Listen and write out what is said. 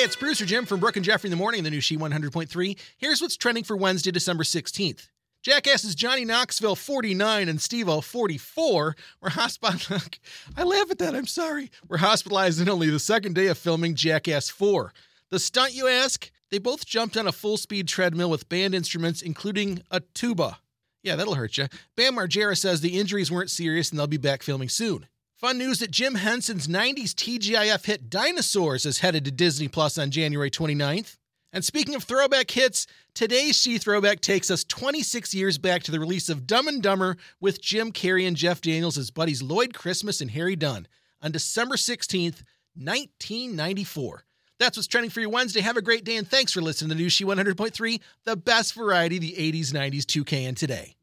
Hey, it's producer Jim from Brooke and Jeffrey in the Morning, the new She 100.3. Here's what's trending for Wednesday, December 16th. Jackasses Johnny Knoxville 49 and Steve-O 44 were hospitalized. I laugh at that. I'm sorry. We're hospitalized in only the second day of filming Jackass 4. The stunt, you ask? They both jumped on a full-speed treadmill with band instruments, including a tuba. Yeah, that'll hurt you. Bam Margera says the injuries weren't serious and they'll be back filming soon. Fun news that Jim Henson's 90s TGIF hit Dinosaurs is headed to Disney Plus on January 29th. And speaking of throwback hits, today's She Throwback takes us 26 years back to the release of Dumb and Dumber with Jim Carrey and Jeff Daniels as buddies Lloyd Christmas and Harry Dunn on December 16th, 1994. That's what's trending for your Wednesday. Have a great day, and thanks for listening to New She 100.3, the best variety the 80s, 90s, 2K, and today.